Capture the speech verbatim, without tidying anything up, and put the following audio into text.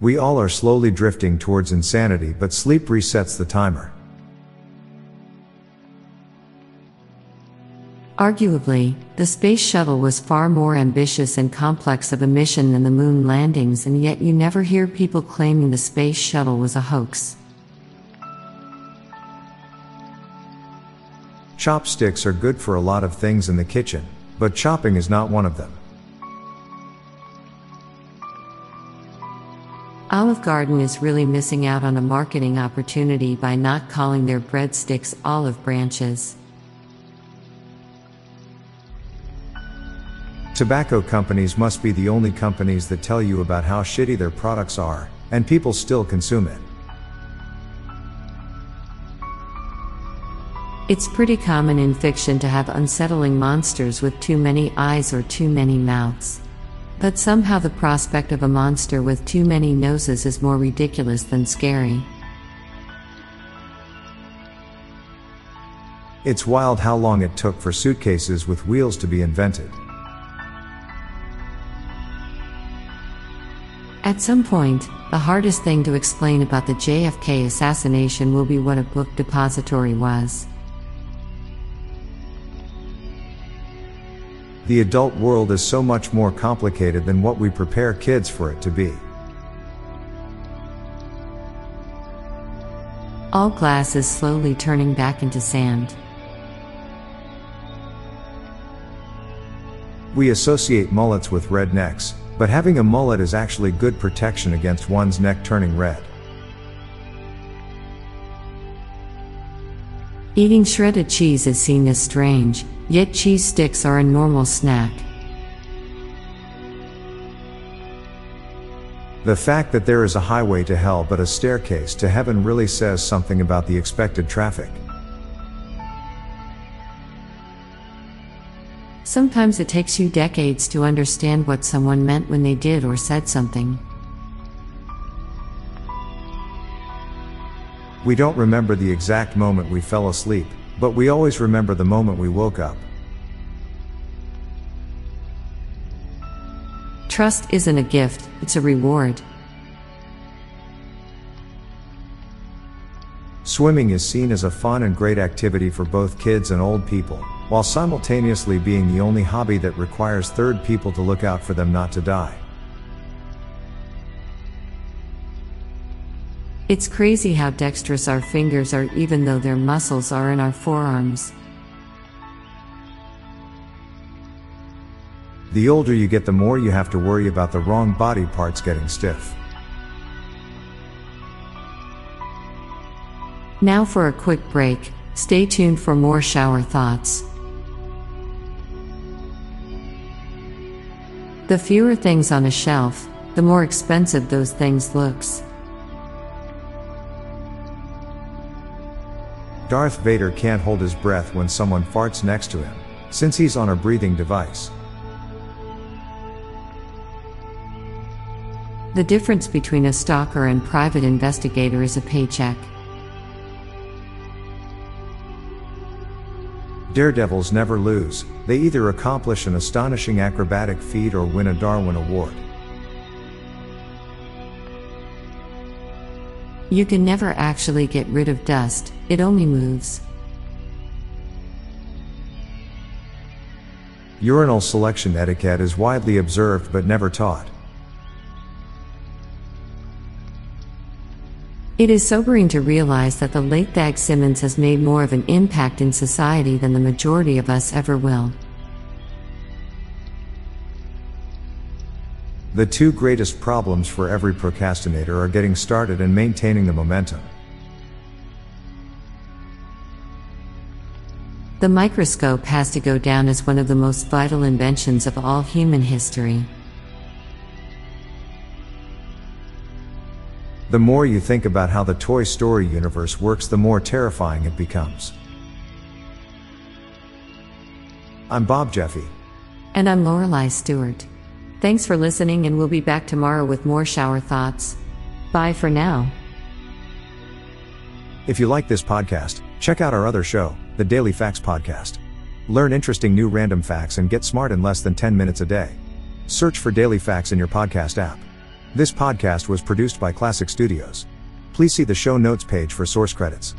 We all are slowly drifting towards insanity, but sleep resets the timer. Arguably, the space shuttle was far more ambitious and complex of a mission than the moon landings, and yet you never hear people claiming the space shuttle was a hoax. Chopsticks are good for a lot of things in the kitchen, but chopping is not one of them. Olive Garden is really missing out on a marketing opportunity by not calling their breadsticks olive branches. Tobacco companies must be the only companies that tell you about how shitty their products are, and people still consume it. It's pretty common in fiction to have unsettling monsters with too many eyes or too many mouths. But somehow the prospect of a monster with too many noses is more ridiculous than scary. It's wild how long it took for suitcases with wheels to be invented. At some point, the hardest thing to explain about the J F K assassination will be what a book depository was. The adult world is so much more complicated than what we prepare kids for it to be. All glass is slowly turning back into sand. We associate mullets with rednecks, but having a mullet is actually good protection against one's neck turning red. Eating shredded cheese is seen as strange, yet cheese sticks are a normal snack. The fact that there is a highway to hell but a staircase to heaven really says something about the expected traffic. Sometimes it takes you decades to understand what someone meant when they did or said something. We don't remember the exact moment we fell asleep, but we always remember the moment we woke up. Trust isn't a gift, it's a reward. Swimming is seen as a fun and great activity for both kids and old people, while simultaneously being the only hobby that requires third people to look out for them not to die. It's crazy how dexterous our fingers are, even though their muscles are in our forearms. The older you get, the more you have to worry about the wrong body parts getting stiff. Now for a quick break. Stay tuned for more shower thoughts. The fewer things on a shelf, the more expensive those things looks. Darth Vader can't hold his breath when someone farts next to him, since he's on a breathing device. The difference between a stalker and private investigator is a paycheck. Daredevils never lose, they either accomplish an astonishing acrobatic feat or win a Darwin Award. You can never actually get rid of dust, it only moves. Urinal selection etiquette is widely observed but never taught. It is sobering to realize that the late Thag Simmons has made more of an impact in society than the majority of us ever will. The two greatest problems for every procrastinator are getting started and maintaining the momentum. The microscope has to go down as one of the most vital inventions of all human history. The more you think about how the Toy Story universe works, the more terrifying it becomes. I'm Bob Jeffy. And I'm Lorelei Stewart. Thanks for listening, and we'll be back tomorrow with more shower thoughts. Bye for now. If you like this podcast, check out our other show, the Daily Facts Podcast. Learn interesting new random facts and get smart in less than ten minutes a day. Search for Daily Facts in your podcast app. This podcast was produced by Classic Studios. Please see the show notes page for source credits.